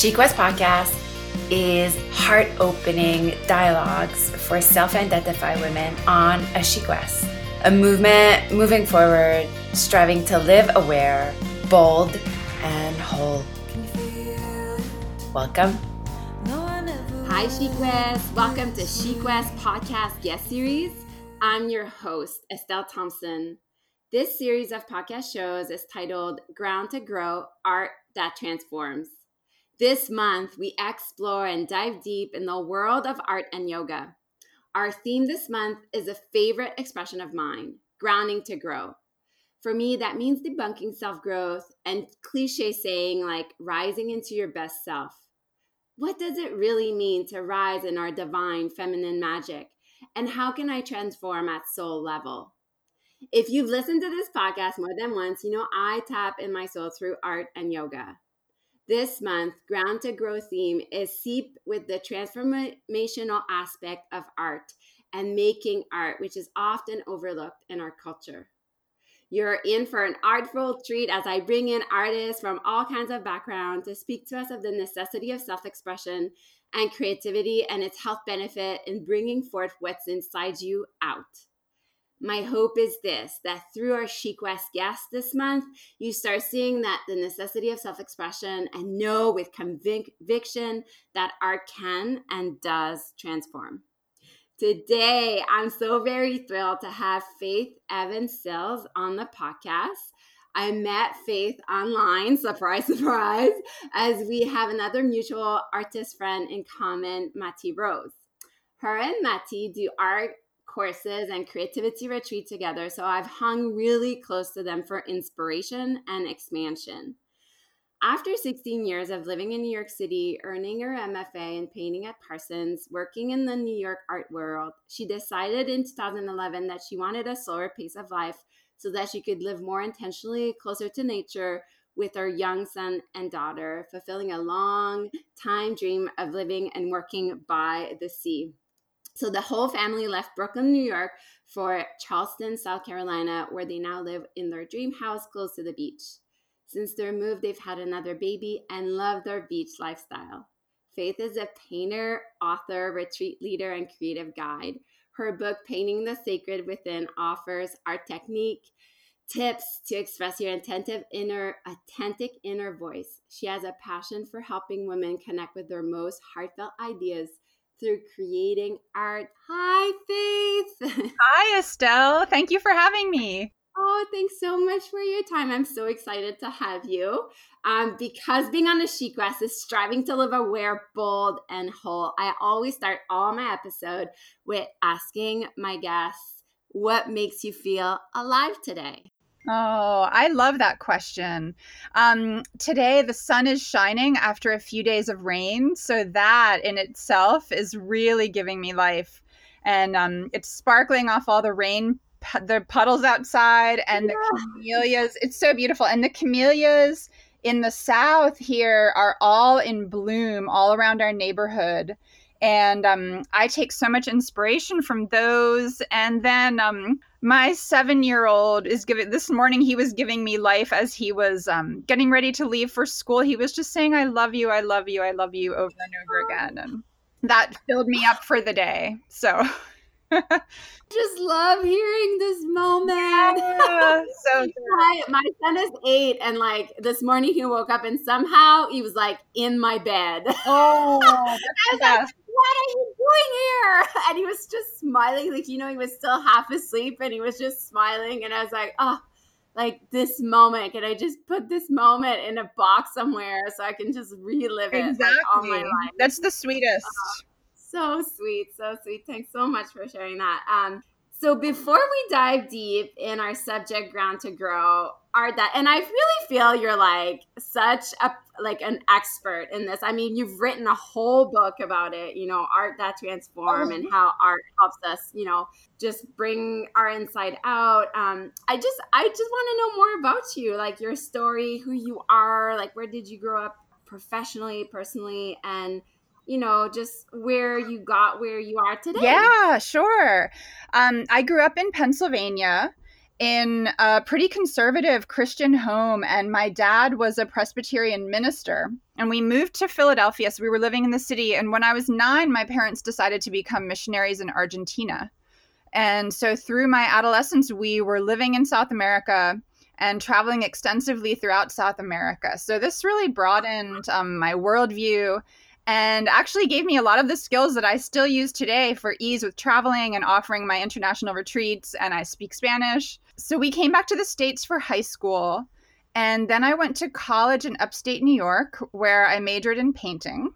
SheQuest podcast is heart-opening dialogues for self-identified women on a SheQuest, a movement moving forward, striving to live aware, bold, and whole. Welcome. Hi, SheQuest. Welcome to SheQuest podcast guest series. I'm your host, Estelle Thompson. This series of podcast shows is titled Ground to Grow, Art That Transforms. This month, we explore and dive deep in the world of art and yoga. Our theme this month is a favorite expression of mine, grounding to grow. For me, that means debunking self-growth and cliche saying like rising into your best self. What does it really mean to rise in our divine feminine magic? And how can I transform at soul level? If you've listened to this podcast more than once, you know I tap in my soul through art and yoga. This month, Ground to Grow theme is seep with the transformational aspect of art and making art, which is often overlooked in our culture. You're in for an artful treat as I bring in artists from all kinds of backgrounds to speak to us of the necessity of self-expression and creativity and its health benefit in bringing forth what's inside you out. My hope is this, that through our SheQuest guest this month, you start seeing that the necessity of self-expression and know with conviction that art can and does transform. Today, I'm so very thrilled to have Faith Evan Sills on the podcast. I met Faith online, surprise, surprise, as we have another mutual artist friend in common, Mati Rose. Her and Mati do art courses and creativity retreat together, so I've hung really close to them for inspiration and expansion. After 16 years of living in New York City, earning her MFA in painting at Parsons, working in the New York art world, she decided in 2011 that she wanted a slower pace of life so that she could live more intentionally closer to nature with her young son and daughter, fulfilling a long-time dream of living and working by the sea. So the whole family left Brooklyn, New York for Charleston, South Carolina, where they now live in their dream house close to the beach. Since their move, they've had another baby and love their beach lifestyle. Faith is a painter, author, retreat leader, and creative guide. Her book, Painting the Sacred Within, offers art technique, tips to express your authentic inner voice. She has a passion for helping women connect with their most heartfelt ideas through creating art. Hi, Faith. Hi, Estelle. Thank you for having me. Oh, thanks so much for your time. I'm so excited to have you. Because being on a SheQuest is striving to live aware, bold, and whole. I always start all my episodes with asking my guests, what makes you feel alive today? Oh, I love that question. Today, the sun is shining after a few days of rain. So that in itself is really giving me life. And it's sparkling off all the rain, the puddles outside and the camellias. It's so beautiful. And the camellias in the south here are all in bloom all around our neighborhood. And I take so much inspiration from those. And then my 7-year-old he was giving me life as he was getting ready to leave for school. He was just saying, I love you, I love you, I love you over and over again. And that filled me up for the day. So just love hearing this moment. Yeah, so my son is 8 and like this morning he woke up and somehow he was like in my bed. Oh, I was like, what are you doing here? And he was just smiling, like, you know, he was still half asleep and he was just smiling. And I was like, oh, like this moment, can I just put this moment in a box somewhere so I can just relive it like, all my life? That's the sweetest. So sweet. So sweet. Thanks so much for sharing that. So before we dive deep in our subject, Ground to Grow, and I really feel you're like such a like an expert in this. I mean, you've written a whole book about it, you know, art that transforms and how art helps us, you know, just bring our inside out. I just want to know more about you, like your story, who you are, like where did you grow up professionally, personally, and you know, just where you got where you are today. Yeah, sure. I grew up in Pennsylvania in a pretty conservative Christian home, and my dad was a Presbyterian minister. And we moved to Philadelphia, so we were living in the city. And when I was 9, my parents decided to become missionaries in Argentina. And so through my adolescence, we were living in South America and traveling extensively throughout South America. So this really broadened my worldview and actually gave me a lot of the skills that I still use today for ease with traveling and offering my international retreats, and I speak Spanish. So we came back to the States for high school, and then I went to college in upstate New York where I majored in painting.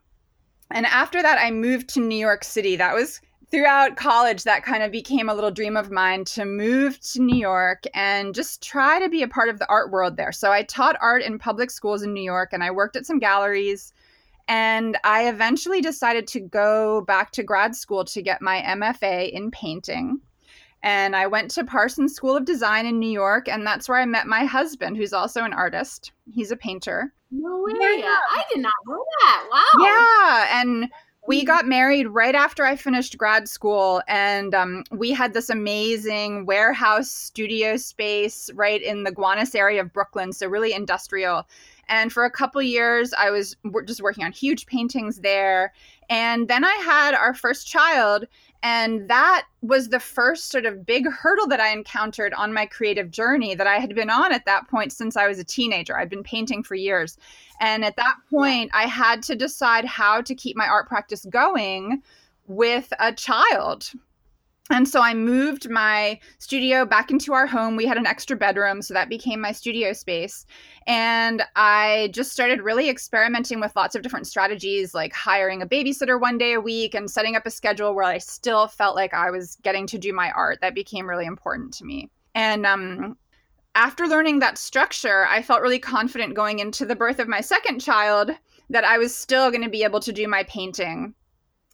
And after that, I moved to New York City. That was throughout college. That kind of became a little dream of mine to move to New York and just try to be a part of the art world there. So I taught art in public schools in New York, and I worked at some galleries. And I eventually decided to go back to grad school to get my MFA in painting. And I went to Parsons School of Design in New York, and that's where I met my husband, who's also an artist. He's a painter. No way. Yeah. I did not know that. Wow. Yeah. And we got married right after I finished grad school, and we had this amazing warehouse studio space right in the Gowanus area of Brooklyn, so really industrial. And for a couple years, I was just working on huge paintings there. And then I had our first child. And that was the first sort of big hurdle that I encountered on my creative journey that I had been on at that point since I was a teenager. I'd been painting for years. And at that point, I had to decide how to keep my art practice going with a child. And so I moved my studio back into our home. We had an extra bedroom, so that became my studio space. And I just started really experimenting with lots of different strategies, like hiring a babysitter one day a week and setting up a schedule where I still felt like I was getting to do my art. That became really important to me. And after learning that structure, I felt really confident going into the birth of my second child that I was still going to be able to do my painting.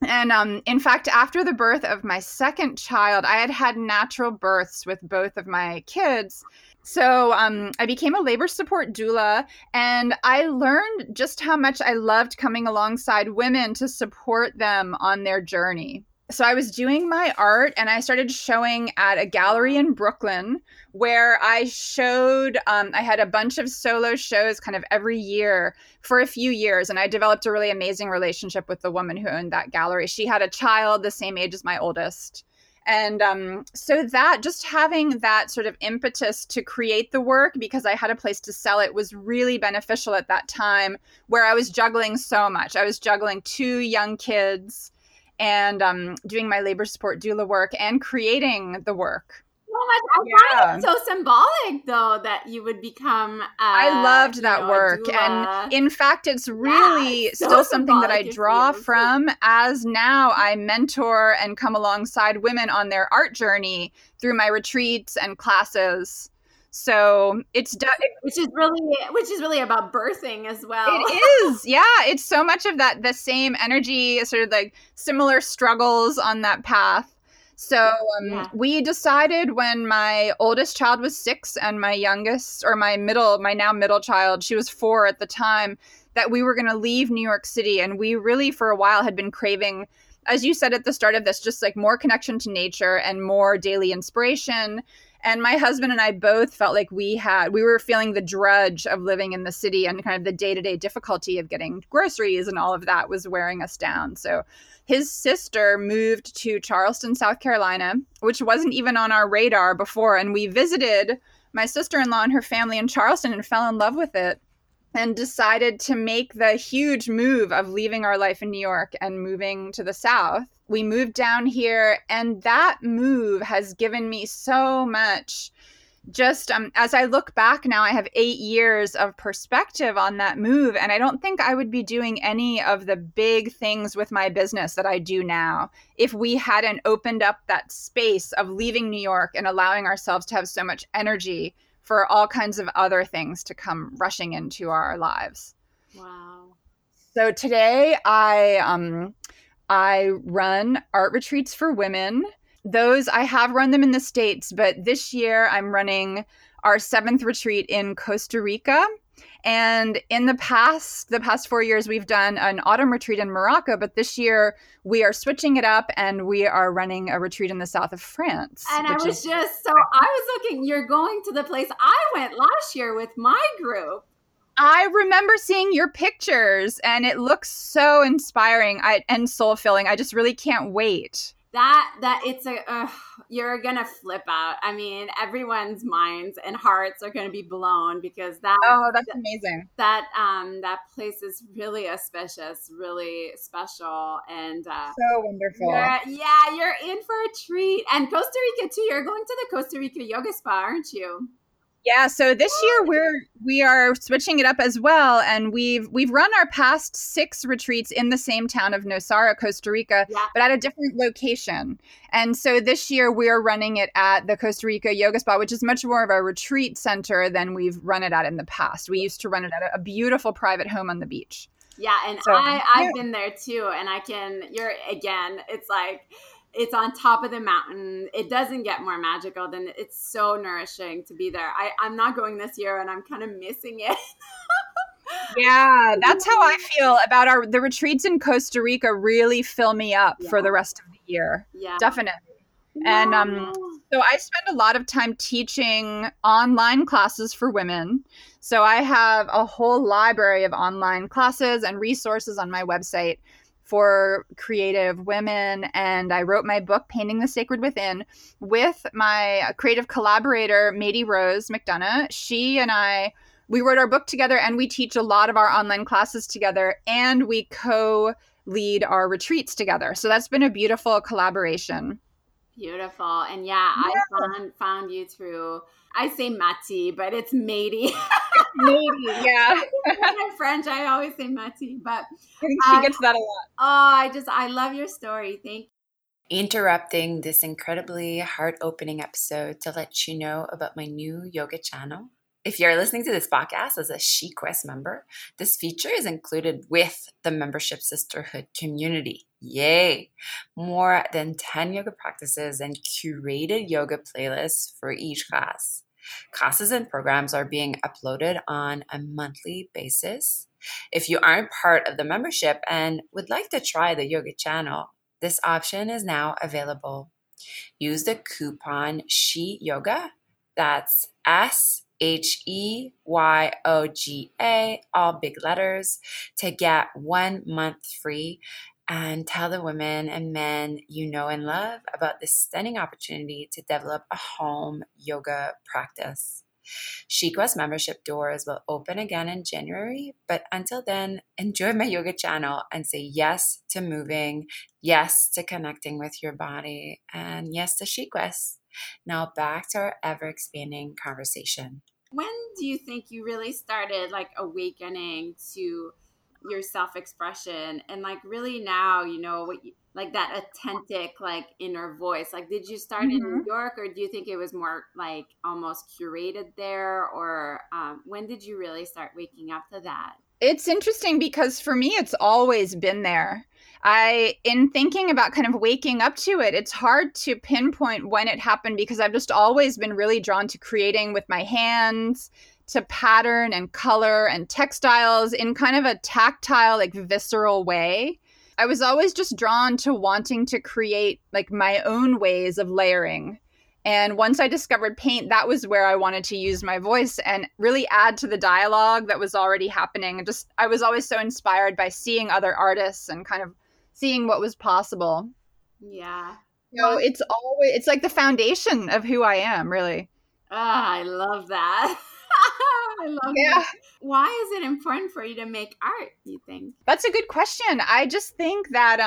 And in fact, after the birth of my second child, I had had natural births with both of my kids. So I became a labor support doula, and I learned just how much I loved coming alongside women to support them on their journey. So I was doing my art, and I started showing at a gallery in Brooklyn where I showed, I had a bunch of solo shows kind of every year for a few years. And I developed a really amazing relationship with the woman who owned that gallery. She had a child the same age as my oldest. And so that just having that sort of impetus to create the work because I had a place to sell it was really beneficial at that time where I was juggling so much. I was juggling 2 young kids and doing my labor support doula work and creating the work. Oh my God, I find it so symbolic, though, that you would become I loved that work. And in fact, it's really still something that I draw from as now I mentor and come alongside women on their art journey through my retreats and classes. So it's which is really about birthing as well. It is. Yeah. It's so much of that, the same energy, sort of like similar struggles on that path. So we decided when my oldest child was 6 and my youngest or my now middle child, she was 4 at the time, that we were going to leave New York City. And we really for a while had been craving, as you said at the start of this, just like more connection to nature and more daily inspiration. And my husband and I both felt like we were feeling the drudge of living in the city, and kind of the day-to-day difficulty of getting groceries and all of that was wearing us down. So his sister moved to Charleston, South Carolina, which wasn't even on our radar before. And we visited my sister-in-law and her family in Charleston and fell in love with it and decided to make the huge move of leaving our life in New York and moving to the South. We moved down here, and that move has given me so much. Just as I look back now, I have 8 years of perspective on that move, and I don't think I would be doing any of the big things with my business that I do now if we hadn't opened up that space of leaving New York and allowing ourselves to have so much energy for all kinds of other things to come rushing into our lives. Wow. So today I run art retreats for women. Those, I have run them in the States, but this year I'm running our 7th retreat in Costa Rica. And in the past 4 years, we've done an autumn retreat in Morocco, but this year we are switching it up and we are running a retreat in the south of France. And you're going to the place I went last year with my group. I remember seeing your pictures and it looks so inspiring and soul filling. I just really can't wait. You're going to flip out. I mean, everyone's minds and hearts are going to be blown because that's amazing. That place is really auspicious, really special. And so wonderful. You're in for a treat. And Costa Rica too. You're going to the Costa Rica Yoga Spa, aren't you? Yeah, so this year we are switching it up as well, and we've run our past 6 retreats in the same town of Nosara, Costa Rica, but at a different location. And so this year we are running it at the Costa Rica Yoga Spa, which is much more of a retreat center than we've run it at in the past. We used to run it at a beautiful private home on the beach. Yeah, and so, I've been there too, and it's like, it's on top of the mountain. It doesn't get more magical than it's so nourishing to be there. I'm not going this year and I'm kind of missing it. Yeah, that's how I feel about the retreats in Costa Rica really fill me up for the rest of the year. Yeah, definitely. Yeah. And so I spend a lot of time teaching online classes for women. So I have a whole library of online classes and resources on my website for creative women. And I wrote my book, Painting the Sacred Within, with my creative collaborator, Mati Rose McDonough. She and we wrote our book together and we teach a lot of our online classes together and we co-lead our retreats together. So that's been a beautiful collaboration. Beautiful. And I found you through, I say Mati, but it's Mati. Mati, yeah. In French, I always say Mati, but I think she gets that a lot. Oh, I love your story. Thank you. Interrupting this incredibly heart-opening episode to let you know about my new yoga channel. If you're listening to this podcast as a SheQuest member, this feature is included with the membership sisterhood community. Yay! More than 10 yoga practices and curated yoga playlists for each class. Classes and programs are being uploaded on a monthly basis. If you aren't part of the membership and would like to try the yoga channel, this option is now available. Use the coupon SheYoga, that's SHEYOGA, all big letters, to get 1 month free and tell the women and men you know and love about this stunning opportunity to develop a home yoga practice. SheQuest membership doors will open again in January, but until then, enjoy my yoga channel and say yes to moving, yes to connecting with your body, and yes to SheQuest. Now back to our ever-expanding conversation. When do you think you really started awakening to your self-expression and really now, that authentic, inner voice? Did you start in New York, or do you think it was more almost curated there? Or when did you really start waking up to that? It's interesting because for me, it's always been there. In thinking about kind of waking up to it, it's hard to pinpoint when it happened because I've just always been really drawn to creating with my hands, to pattern and color and textiles in kind of a tactile, visceral way. I was always just drawn to wanting to create my own ways of layering. And once I discovered paint, that was where I wanted to use my voice and really add to the dialogue that was already happening. And I was always so inspired by seeing other artists and kind of seeing what was possible. Yeah. So it's always, it's the foundation of who I am, really. Ah, I love that. I love that. Why is it important for you to make art, do you think? That's a good question. I just think that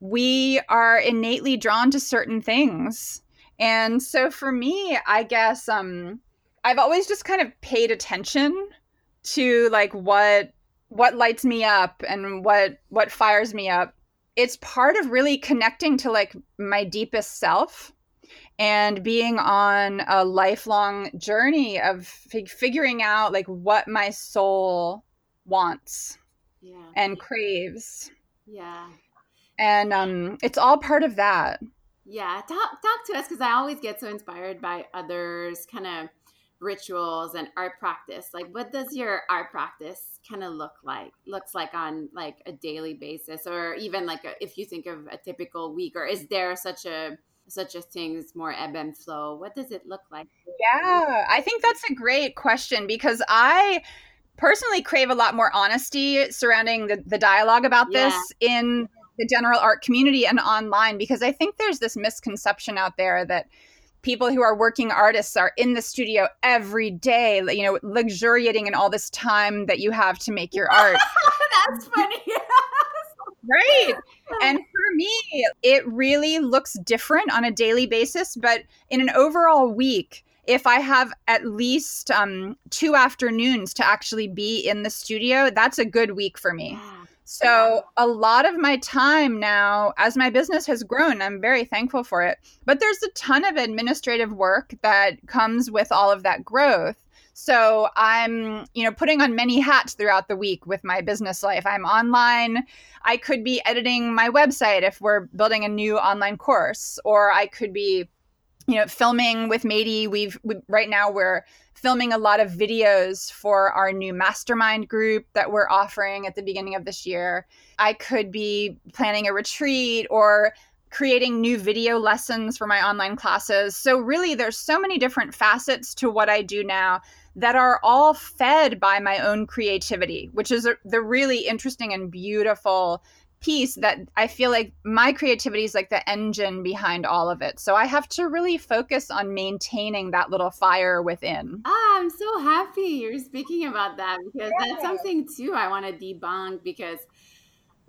we are innately drawn to certain things. And so for me, I guess I've always just kind of paid attention to what lights me up and what fires me up. It's part of really connecting to my deepest self and being on a lifelong journey of figuring out what my soul wants and craves. Yeah. And it's all part of that. Yeah, talk to us because I always get so inspired by others' kind of rituals and art practice. Like, what does your art practice kind of look like on like a daily basis, or even like if you think of a typical week, or is there such a thing as more ebb and flow? What does it look like? Yeah, I think that's a great question, because I personally crave a lot more honesty surrounding the dialogue about this in the general art community and online, because I think there's this misconception out there that people who are working artists are in the studio every day, you know, luxuriating in all this time that you have to make your art. That's funny. Right. And for me, it really looks different on a daily basis. But in an overall week, if I have at least 2 afternoons to actually be in the studio, that's a good week for me. So a lot of my time now, as my business has grown, I'm very thankful for it, but there's a ton of administrative work that comes with all of that growth. So I'm, you know, putting on many hats throughout the week with my business life. I'm online. I could be editing my website if we're building a new online course, or I could be, you know, filming with Mati. Right now we're filming a lot of videos for our new mastermind group that we're offering at the beginning of this year. I could be planning a retreat or creating new video lessons for my online classes. So really there's so many different facets to what I do now that are all fed by my own creativity, which is the really interesting and beautiful piece that I feel like my creativity is like the engine behind all of it. So I have to really focus on maintaining that little fire within. Oh, I'm so happy you're speaking about that, because that's something too I want to debunk, because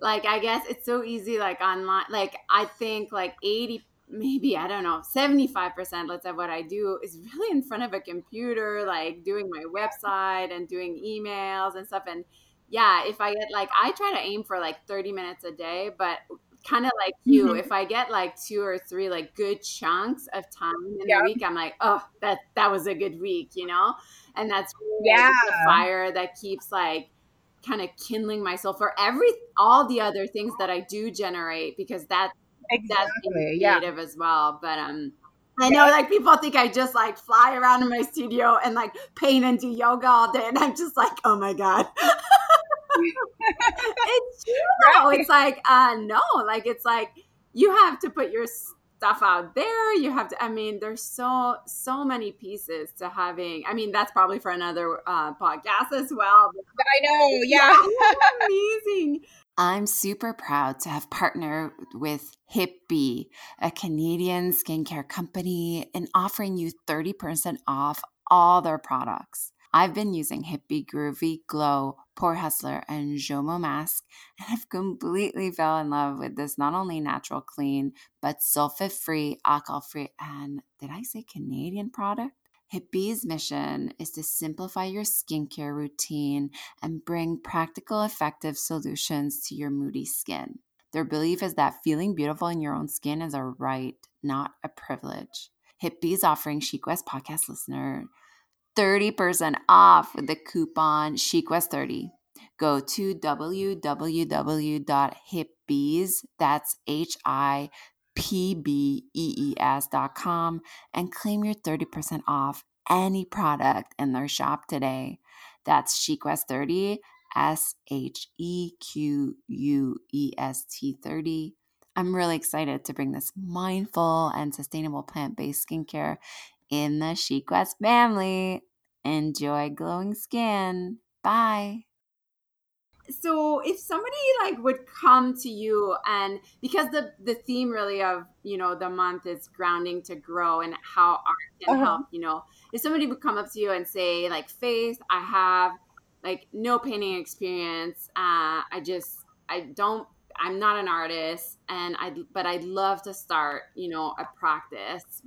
like, I guess it's so easy, like online, like I think like 80, maybe, I don't know, 75%, let's say, what I do is really in front of a computer, like doing my website and doing emails and stuff. And yeah, if I get like, I try to aim for like 30 minutes a day, but kind of like you, if I get like 2 or 3 like good chunks of time in the week, I'm like, oh, that was a good week, you know? And that's really the fire that keeps like kind of kindling myself for all the other things that I do generate, because that's creative as well. But I know like people think I just like fly around in my studio and like paint and do yoga all day, and I'm just like, oh my God. It's true though. Right. It's like, no, like it's like you have to put your stuff out there. You have to, I mean, there's so many pieces to having. I mean, that's probably for another podcast as well. But I know, amazing. I'm super proud to have partnered with Hippie, a Canadian skincare company, and offering you 30% off all their products. I've been using Hippie Groovy Glow, Pore Hustler, and Jomo Mask, and I've completely fell in love with this not only natural, clean, but sulfate-free, alcohol-free, and did I say Canadian product? Hippie's mission is to simplify your skincare routine and bring practical, effective solutions to your moody skin. Their belief is that feeling beautiful in your own skin is a right, not a privilege. Hippie's offering SheQuest podcast listener 30% off with the coupon SheQuest30. Go to www.hipbees, that's HIPBEES.com, and claim your 30% off any product in their shop today. That's SheQuest30, SheQuest 30. I'm really excited to bring this mindful and sustainable plant-based skincare in the SheQuest family. Enjoy glowing skin. Bye. So if somebody like would come to you, and because the theme really of, you know, the month is grounding to grow and how art can help, you know, if somebody would come up to you and say like, Faith, I have like no painting experience. I'm not an artist, but I'd love to start, you know, a practice.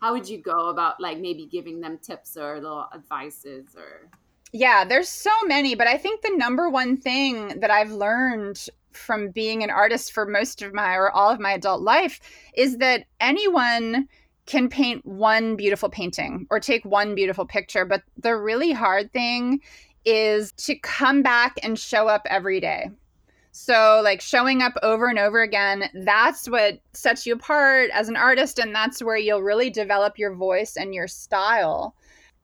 How would you go about like maybe giving them tips or little advices or? Yeah, there's so many, but I think the number one thing that I've learned from being an artist for most of my or all of my adult life is that anyone can paint one beautiful painting or take one beautiful picture, but the really hard thing is to come back and show up every day. So like showing up over and over again, that's what sets you apart as an artist. And that's where you'll really develop your voice and your style.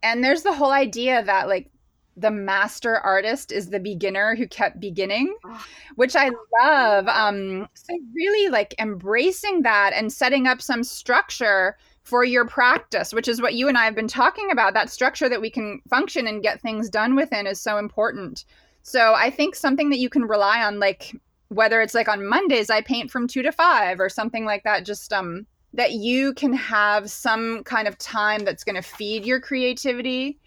And there's the whole idea that like the master artist is the beginner who kept beginning, which I love. So really like embracing that and setting up some structure for your practice, which is what you and I have been talking about. That structure that we can function and get things done within is so important. So I think something that you can rely on, like whether it's like on Mondays, I paint from 2 to 5 or something like that, just that you can have some kind of time that's going to feed your creativity.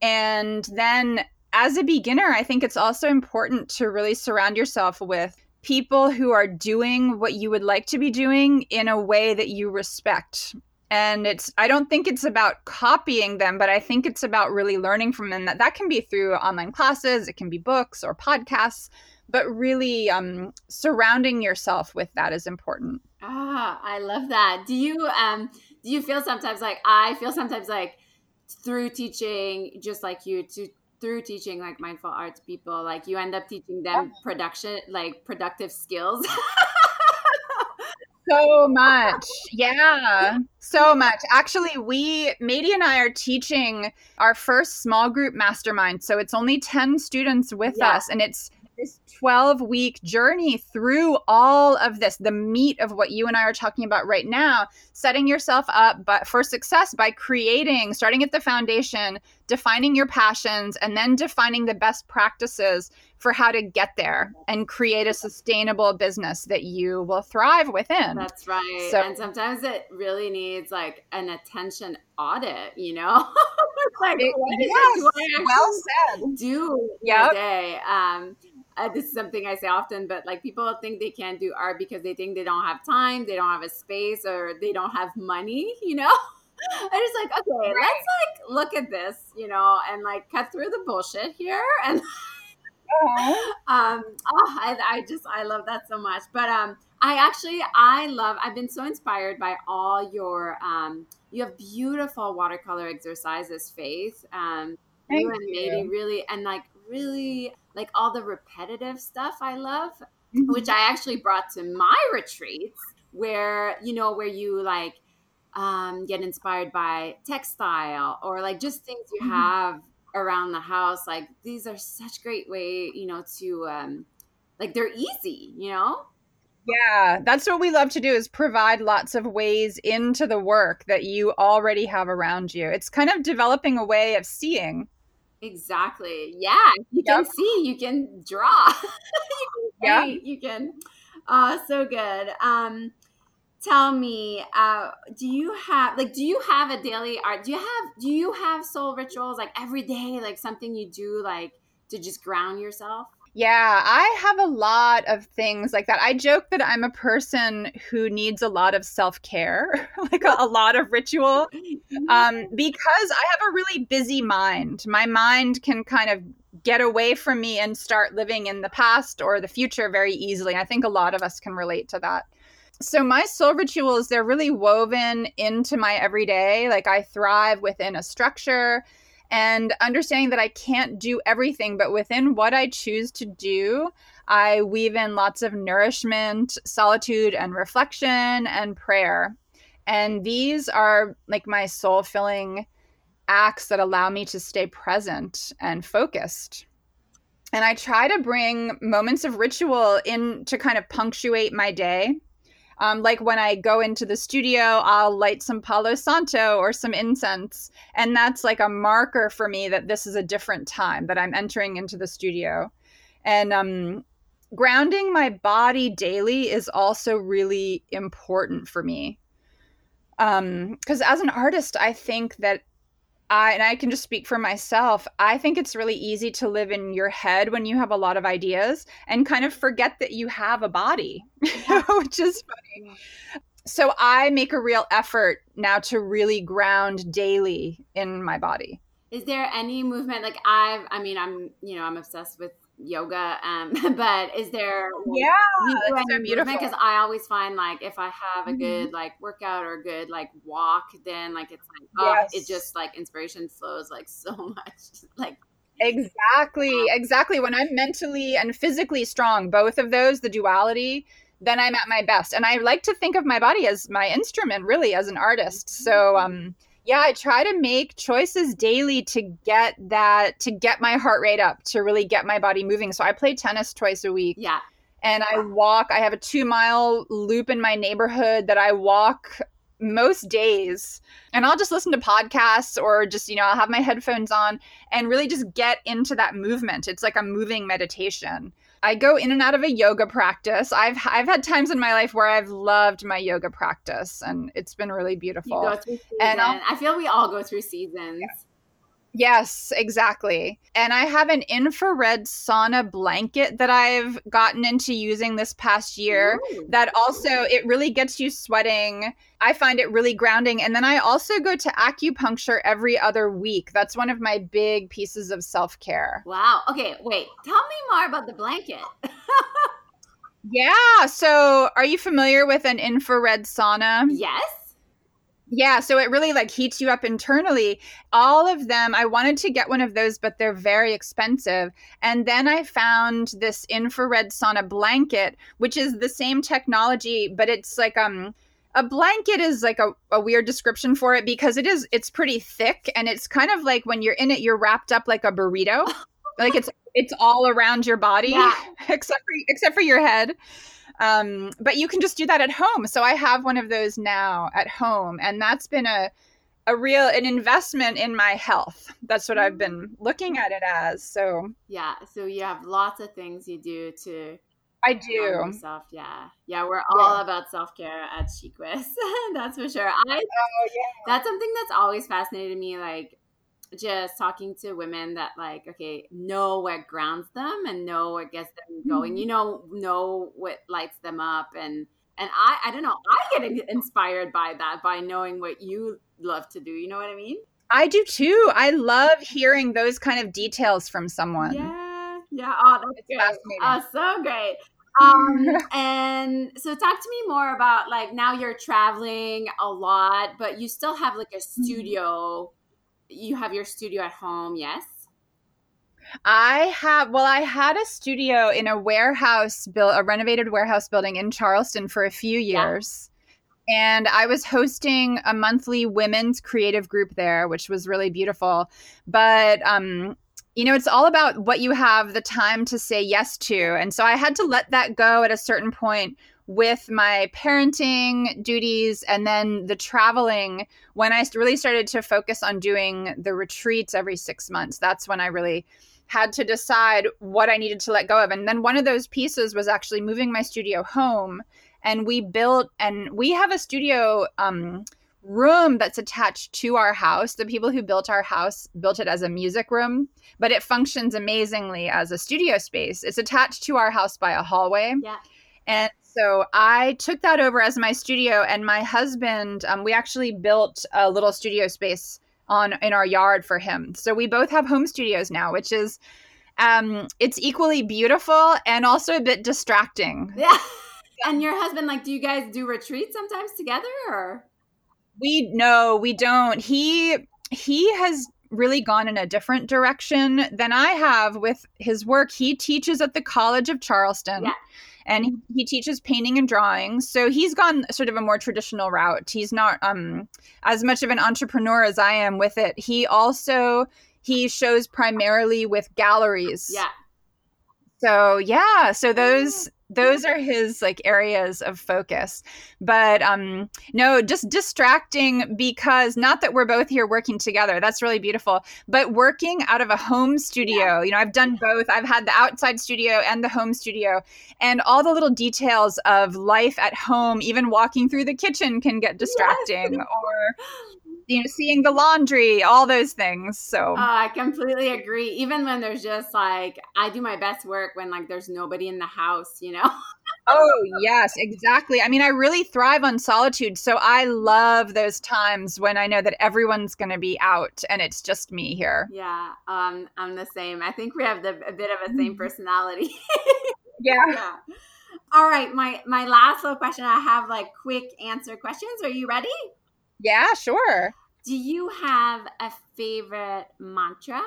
And then as a beginner, I think it's also important to really surround yourself with people who are doing what you would like to be doing in a way that you respect. And I don't think it's about copying them, but I think it's about really learning from them. That can be through online classes, it can be books or podcasts, but really surrounding yourself with that is important. Ah, I love that. Do you feel sometimes like, I feel sometimes like, through teaching, just like you, through teaching like mindful arts people, like you end up teaching them production, like productive skills. So much. Yeah, so much. Actually, Mati and I are teaching our first small group mastermind. So it's only 10 students with us, and it's this 12-week journey through all of this, the meat of what you and I are talking about right now, setting yourself up for success by creating, starting at the foundation, defining your passions, and then defining the best practices for how to get there and create a sustainable business that you will thrive within. That's right. So, and sometimes it really needs like an attention audit, you know? Like, do today? This is something I say often, but like people think they can't do art because they think they don't have time, they don't have a space, or they don't have money, you know? I'm just like, okay, let's like look at this, you know, and like cut through the bullshit here. And I love that so much. But I've been so inspired by all your, you have beautiful watercolor exercises, Faith. You and Mati really, and like really like all the repetitive stuff I love, which I actually brought to my retreats where, you know, where you like get inspired by textile or like just things you have around the house. Like these are such great way, you know, to like they're easy, you know? Yeah, that's what we love to do is provide lots of ways into the work that you already have around you. It's kind of developing a way of seeing. Exactly. Yeah. You can see, you can draw, you can paint, you can. Oh, so good. Tell me, do you have a daily art? Do you have soul rituals like every day, like something you do like to just ground yourself? Yeah, I have a lot of things like that. I joke that I'm a person who needs a lot of self-care, like a lot of ritual, because I have a really busy mind. My mind can kind of get away from me and start living in the past or the future very easily. I think a lot of us can relate to that. So my soul rituals, they're really woven into my everyday. Like I thrive within a structure and understanding that I can't do everything, but within what I choose to do, I weave in lots of nourishment, solitude and reflection and prayer. And these are like my soul filling acts that allow me to stay present and focused. And I try to bring moments of ritual in to kind of punctuate my day. Like when I go into the studio, I'll light some Palo Santo or some incense. And that's like a marker for me that this is a different time that I'm entering into the studio. And grounding my body daily is also really important for me. Because as an artist, I think that I can just speak for myself, I think it's really easy to live in your head when you have a lot of ideas and kind of forget that you have a body, which is funny. So I make a real effort now to really ground daily in my body. Is there any movement? Like I'm obsessed with yoga, but is there so beautiful? Because I always find like if I have a good like workout or a good like walk, then like it's like it just like inspiration flows like so much, like Exactly. When I'm mentally and physically strong, both of those, the duality, then I'm at my best. And I like to think of my body as my instrument, really, as an artist. So, I try to make choices daily to get my heart rate up, to really get my body moving. So I play tennis twice a week. Yeah. And I walk. I have a 2-mile loop in my neighborhood that I walk most days. And I'll just listen to podcasts or just, I'll have my headphones on and really just get into that movement. It's like a moving meditation. I go in and out of a yoga practice. I've had times in my life where I've loved my yoga practice, and it's been really beautiful. You go through seasons. And I feel we all go through seasons. Yeah. Yes, exactly. And I have an infrared sauna blanket that I've gotten into using this past year. Ooh. That also, it really gets you sweating. I find it really grounding. And then I also go to acupuncture every other week. That's one of my big pieces of self-care. Wow. Okay, wait. Tell me more about the blanket. Yeah. So are you familiar with an infrared sauna? Yes. Yeah, so it really heats you up internally. All of them, I wanted to get one of those, but they're very expensive. And then I found this infrared sauna blanket, which is the same technology, but it's a blanket is a weird description for it because it's pretty thick, and it's kind of like when you're in it, you're wrapped up like a burrito. It's all around your body, yeah. except for your head. But you can just do that at home. So I have one of those now at home, and that's been a real investment in my health. That's what I've been looking at it as. So yeah. So you have lots of things you do to. I do. Yourself. Yeah. Yeah. We're all about self-care at SheQuest. That's for sure. That's something that's always fascinated me. Just talking to women that know what grounds them and know what gets them going, know what lights them up. And I don't know, I get inspired by that, by knowing what you love to do. You know what I mean? I do too. I love hearing those kind of details from someone. Yeah. Yeah. Oh, that's good. Fascinating. Oh, so great. And so talk to me more about now you're traveling a lot, but you still have a studio. Mm-hmm. You have your studio at home, yes? I had a studio in a renovated warehouse building in Charleston for a few years. Yeah. And I was hosting a monthly women's creative group there, which was really beautiful. But, it's all about what you have the time to say yes to. And so I had to let that go at a certain point with my parenting duties and then the traveling. When I really started to focus on doing the retreats every 6 months, that's when I really had to decide what I needed to let go of. And then one of those pieces was actually moving my studio home, and we have a studio room that's attached to our house. The people who built our house built it as a music room, but it functions amazingly as a studio space. It's attached to our house by a hallway. Yeah. And so I took that over as my studio, and my husband, we actually built a little studio space in our yard for him. So we both have home studios now, which is, it's equally beautiful and also a bit distracting. Yeah. And your husband, do you guys do retreats sometimes together or? No, we don't. He has really gone in a different direction than I have with his work. He teaches at the College of Charleston. Yeah. And he teaches painting and drawing. So he's gone sort of a more traditional route. He's not as much of an entrepreneur as I am with it. He shows primarily with galleries. Yeah. So, yeah. So those are his areas of focus. But no, just distracting, because not that we're both here working together. That's really beautiful. But working out of a home studio, yeah. I've done both. I've had the outside studio and the home studio, and all the little details of life at home, even walking through the kitchen can get distracting. Yes. Or seeing the laundry, all those things. So I completely agree. Even when there's just I do my best work when there's nobody in the house, Oh, yes, exactly. I really thrive on solitude. So I love those times when I know that everyone's going to be out and it's just me here. Yeah. I'm the same. I think we have a bit of a same personality. Yeah. All right. My last little question. I have quick answer questions. Are you ready? Yeah, sure. Do you have a favorite mantra?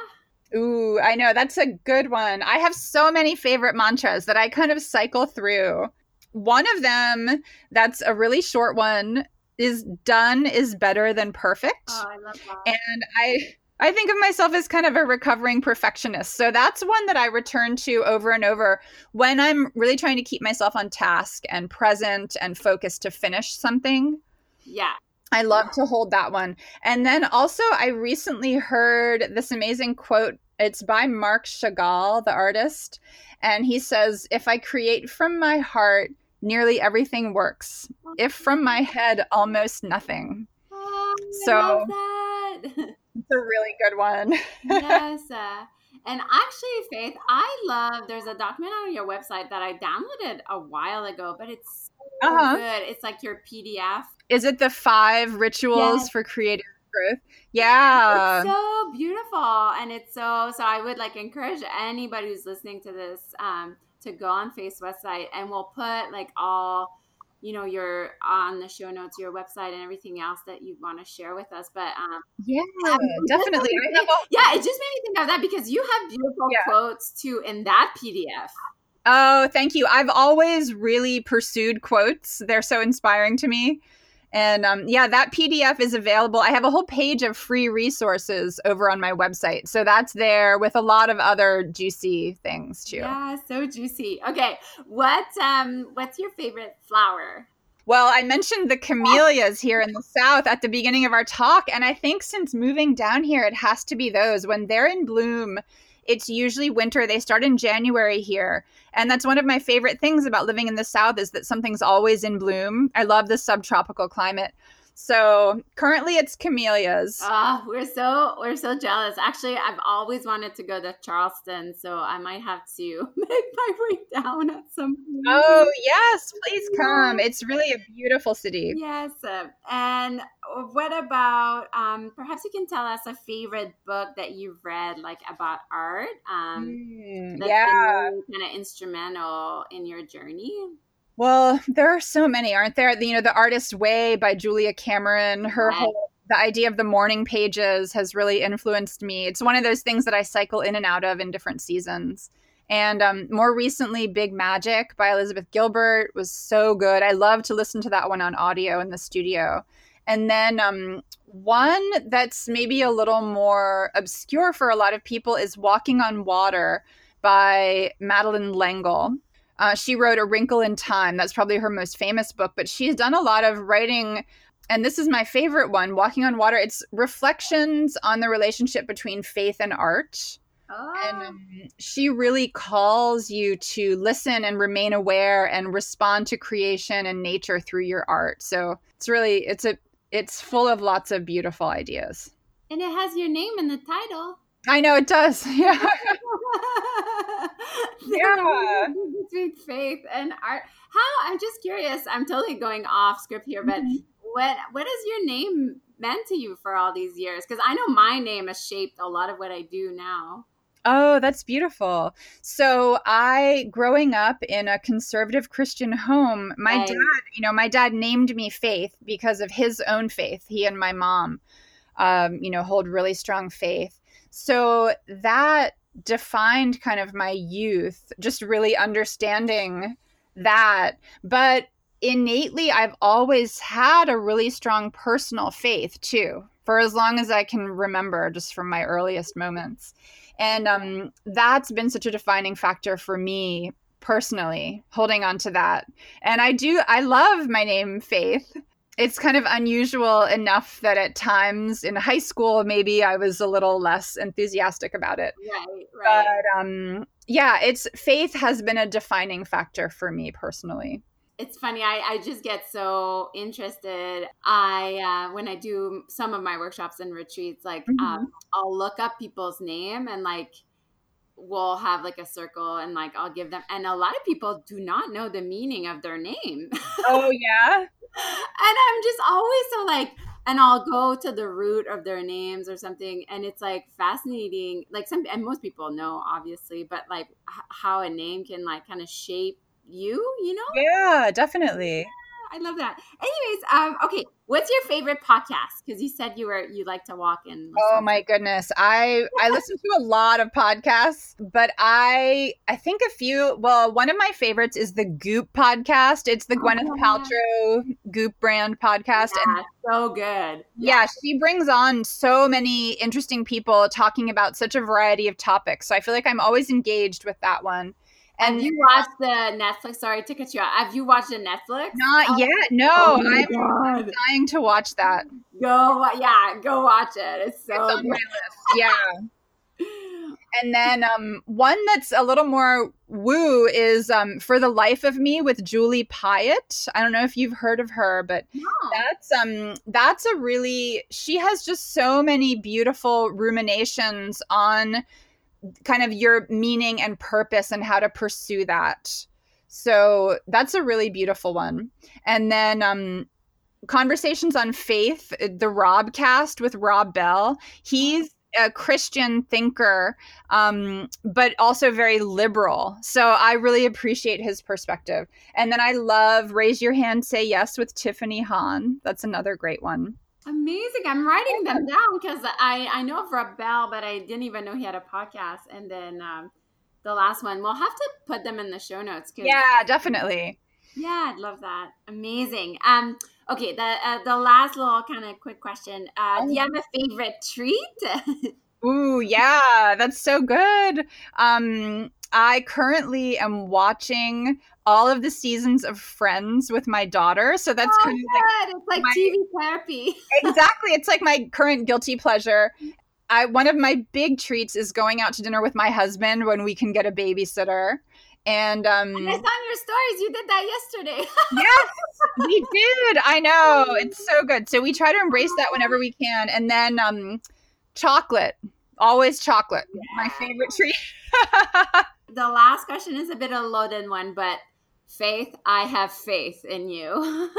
Ooh, I know. That's a good one. I have so many favorite mantras that I kind of cycle through. One of them that's a really short one is done is better than perfect. Oh, I love that. And I think of myself as kind of a recovering perfectionist. So that's one that I return to over and over when I'm really trying to keep myself on task and present and focused to finish something. Yeah. I love to hold that one. And then also I recently heard this amazing quote. It's by Marc Chagall, the artist. And he says, if I create from my heart, nearly everything works. If from my head, almost nothing. Oh, so I love that. It's a really good one. Yes. And actually, Faith, I love, there's a document on your website that I downloaded a while ago, but it's so good. It's like your PDF. Is it the 5 rituals for creative growth? Yeah. It's so beautiful. And it's so I would like encourage anybody who's listening to this to go on Faith's website, and we'll put like all, you know, your on the show notes, your website and everything else that you want to share with us. But definitely. It just made me think of that because you have beautiful quotes too in that PDF. Oh, thank you. I've always really pursued quotes. They're so inspiring to me. And that PDF is available. I have a whole page of free resources over on my website. So that's there with a lot of other juicy things too. Yeah, so juicy. Okay, what's your favorite flower? Well, I mentioned the camellias here in the South at the beginning of our talk. And I think since moving down here, it has to be those. When they're in bloom, it's usually winter. They start in January here. And that's one of my favorite things about living in the South is that something's always in bloom. I love the subtropical climate. So currently it's camellias. Oh, we're so jealous. Actually, I've always wanted to go to Charleston, so I might have to make my way down at some point. Oh, yes, please come. It's really a beautiful city. Yes. And what about, perhaps you can tell us a favorite book that you've read, like about art, that's been kind of instrumental in your journey? Well, there are so many, aren't there? You know, The Artist's Way by Julia Cameron, the idea of the morning pages has really influenced me. It's one of those things that I cycle in and out of in different seasons. And more recently, Big Magic by Elizabeth Gilbert was so good. I love to listen to that one on audio in the studio. And then one that's maybe a little more obscure for a lot of people is Walking on Water by Madeline L'Engle. She wrote A Wrinkle in Time. That's probably her most famous book, but she's done a lot of writing. And this is my favorite one, Walking on Water. It's reflections on the relationship between faith and art. Oh. And she really calls you to listen and remain aware and respond to creation and nature through your art. So it's really, it's full of lots of beautiful ideas. And it has your name in the title. I know it does. Yeah. Yeah. Between faith and art. How, I'm just curious. I'm totally going off script here, but what has your name meant to you for all these years? Because I know my name has shaped a lot of what I do now. Oh, that's beautiful. So growing up in a conservative Christian home, my dad named me Faith because of his own faith. He and my mom, hold really strong faith. So that defined kind of my youth, just really understanding that. But innately, I've always had a really strong personal faith, too, for as long as I can remember, just from my earliest moments. And that's been such a defining factor for me personally, holding on to that. And I love my name, Faith. It's kind of unusual enough that at times in high school, maybe I was a little less enthusiastic about it. Right. But faith has been a defining factor for me personally. It's funny. I just get so interested. When I do some of my workshops and retreats, like I'll look up people's name and like, we'll have like a circle and like, I'll give them. And a lot of people do not know the meaning of their name. Oh yeah. And I'm just always so like, and I'll go to the root of their names or something. And it's like fascinating, like and most people know obviously, but like how a name can like kind of shape you, you know? Yeah, definitely. I love that. Anyways, okay, what's your favorite podcast? Because you said you like to walk and listen. Oh my goodness, I listen to a lot of podcasts, but I think a few. Well, one of my favorites is the Goop podcast. It's the Gwyneth Paltrow Goop brand podcast, and so good. Yeah, she brings on so many interesting people talking about such a variety of topics. So I feel like I'm always engaged with that one. And have you watched the Netflix? Sorry to cut you off. Have you watched the Netflix? Not yet. No, I'm dying to watch that. Go watch it. It's on my list. Yeah. And then one that's a little more woo is For the Life of Me with Julie Pyatt. I don't know if you've heard of her, but that's a really, she has just so many beautiful ruminations on kind of your meaning and purpose and how to pursue that. So that's a really beautiful one. And then Conversations on Faith, the Rob cast with Rob Bell. He's a Christian thinker, but also very liberal. So I really appreciate his perspective. And then I love Raise Your Hand, Say Yes with Tiffany Hahn. That's another great one. Amazing. I'm writing them down because I know of Rob Bell, but I didn't even know he had a podcast. And then the last one, we'll have to put them in the show notes. Yeah, definitely. Yeah, I'd love that. Amazing. Okay, the last little kind of quick question. Do you have a favorite treat? Ooh, yeah, that's so good. I currently am watching all of the seasons of Friends with my daughter. So that's kind of like TV therapy. Exactly. It's like my current guilty pleasure. One of my big treats is going out to dinner with my husband when we can get a babysitter. And I saw your stories. You did that yesterday. Yes, we did. I know. It's so good. So we try to embrace that whenever we can. And then chocolate. Always chocolate. Yeah. My favorite treat. The last question is a bit of a loaded one, but Faith, I have faith in you.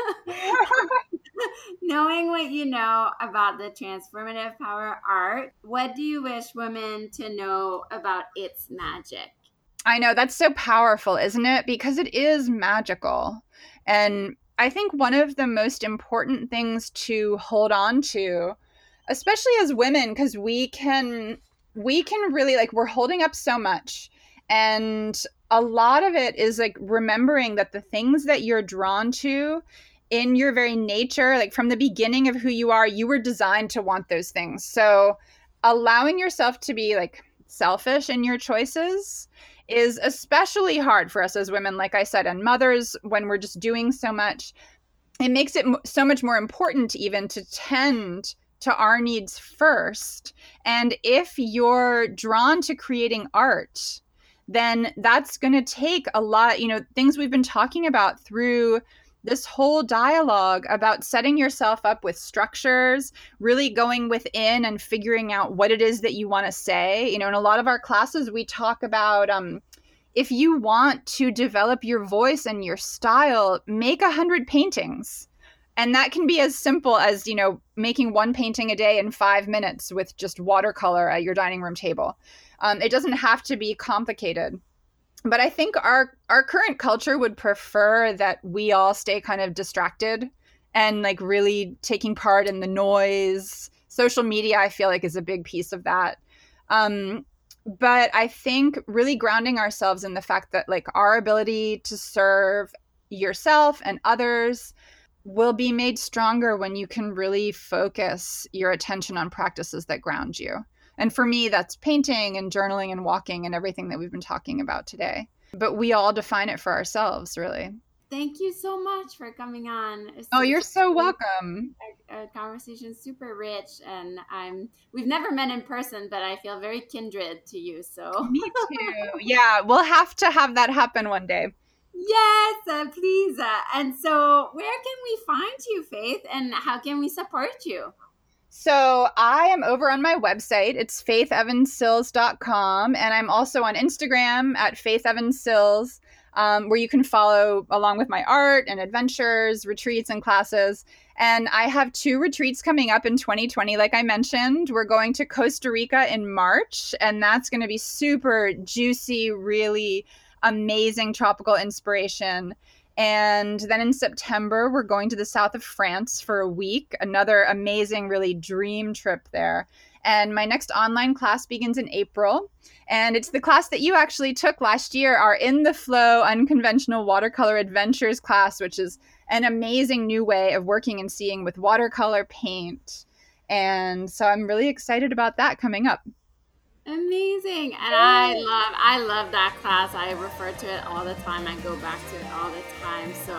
Knowing what you know about the transformative power of art, what do you wish women to know about its magic? I know, that's so powerful, isn't it? Because it is magical. And I think one of the most important things to hold on to, especially as women, because we can really, like, we're holding up so much. And a lot of it is like remembering that the things that you're drawn to in your very nature, like from the beginning of who you are, you were designed to want those things. So allowing yourself to be like selfish in your choices is especially hard for us as women, like I said, and mothers, when we're just doing so much. It makes it so much more important even to tend to our needs first. And if you're drawn to creating art, then that's going to take a lot, things we've been talking about through this whole dialogue about setting yourself up with structures, really going within and figuring out what it is that you want to say. In a lot of our classes, we talk about if you want to develop your voice and your style, make 100 paintings. And that can be as simple as, making one painting a day in 5 minutes with just watercolor at your dining room table. It doesn't have to be complicated. But I think our current culture would prefer that we all stay kind of distracted and like really taking part in the noise. Social media, I feel like, is a big piece of that. But I think really grounding ourselves in the fact that like our ability to serve yourself and others will be made stronger when you can really focus your attention on practices that ground you. And for me, that's painting and journaling and walking and everything that we've been talking about today. But we all define it for ourselves, really. Thank you so much for coming on. Oh, you're so welcome. Our conversation's super rich, and we've never met in person, but I feel very kindred to you. So me too. Yeah, we'll have to have that happen one day. Yes, please. And so where can we find you, Faith, and how can we support you? So I am over on my website. It's faithevansills.com. And I'm also on Instagram at faithevansills, where you can follow along with my art and adventures, retreats, and classes. And I have 2 retreats coming up in 2020, like I mentioned. We're going to Costa Rica in March, and that's going to be super juicy, really amazing tropical inspiration. And then in September, we're going to the south of France for a week, another amazing, really dream trip there. And my next online class begins in April. And it's the class that you actually took last year, our In the Flow Unconventional Watercolor Adventures class, which is an amazing new way of working and seeing with watercolor paint. And so I'm really excited about that coming up. Amazing. And I love that class. I refer to it all the time. I go back to it all the time. So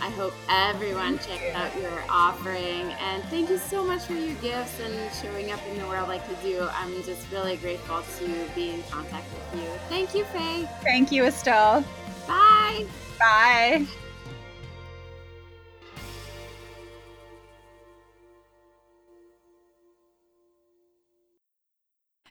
I hope everyone checks out your offering. And thank you so much for your gifts and showing up in the world like you do. I'm just really grateful to be in contact with you. Thank you, Faye. Thank you, Estelle. Bye. Bye.